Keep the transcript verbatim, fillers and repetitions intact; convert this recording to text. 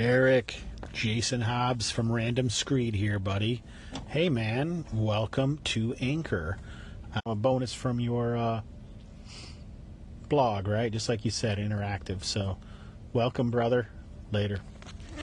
Eric, Jason Hobbs from Random Screed here, buddy. Hey, man, welcome to Anchor. I'm a bonus from your uh, blog, right? Just like you said, interactive. So welcome, brother. Later.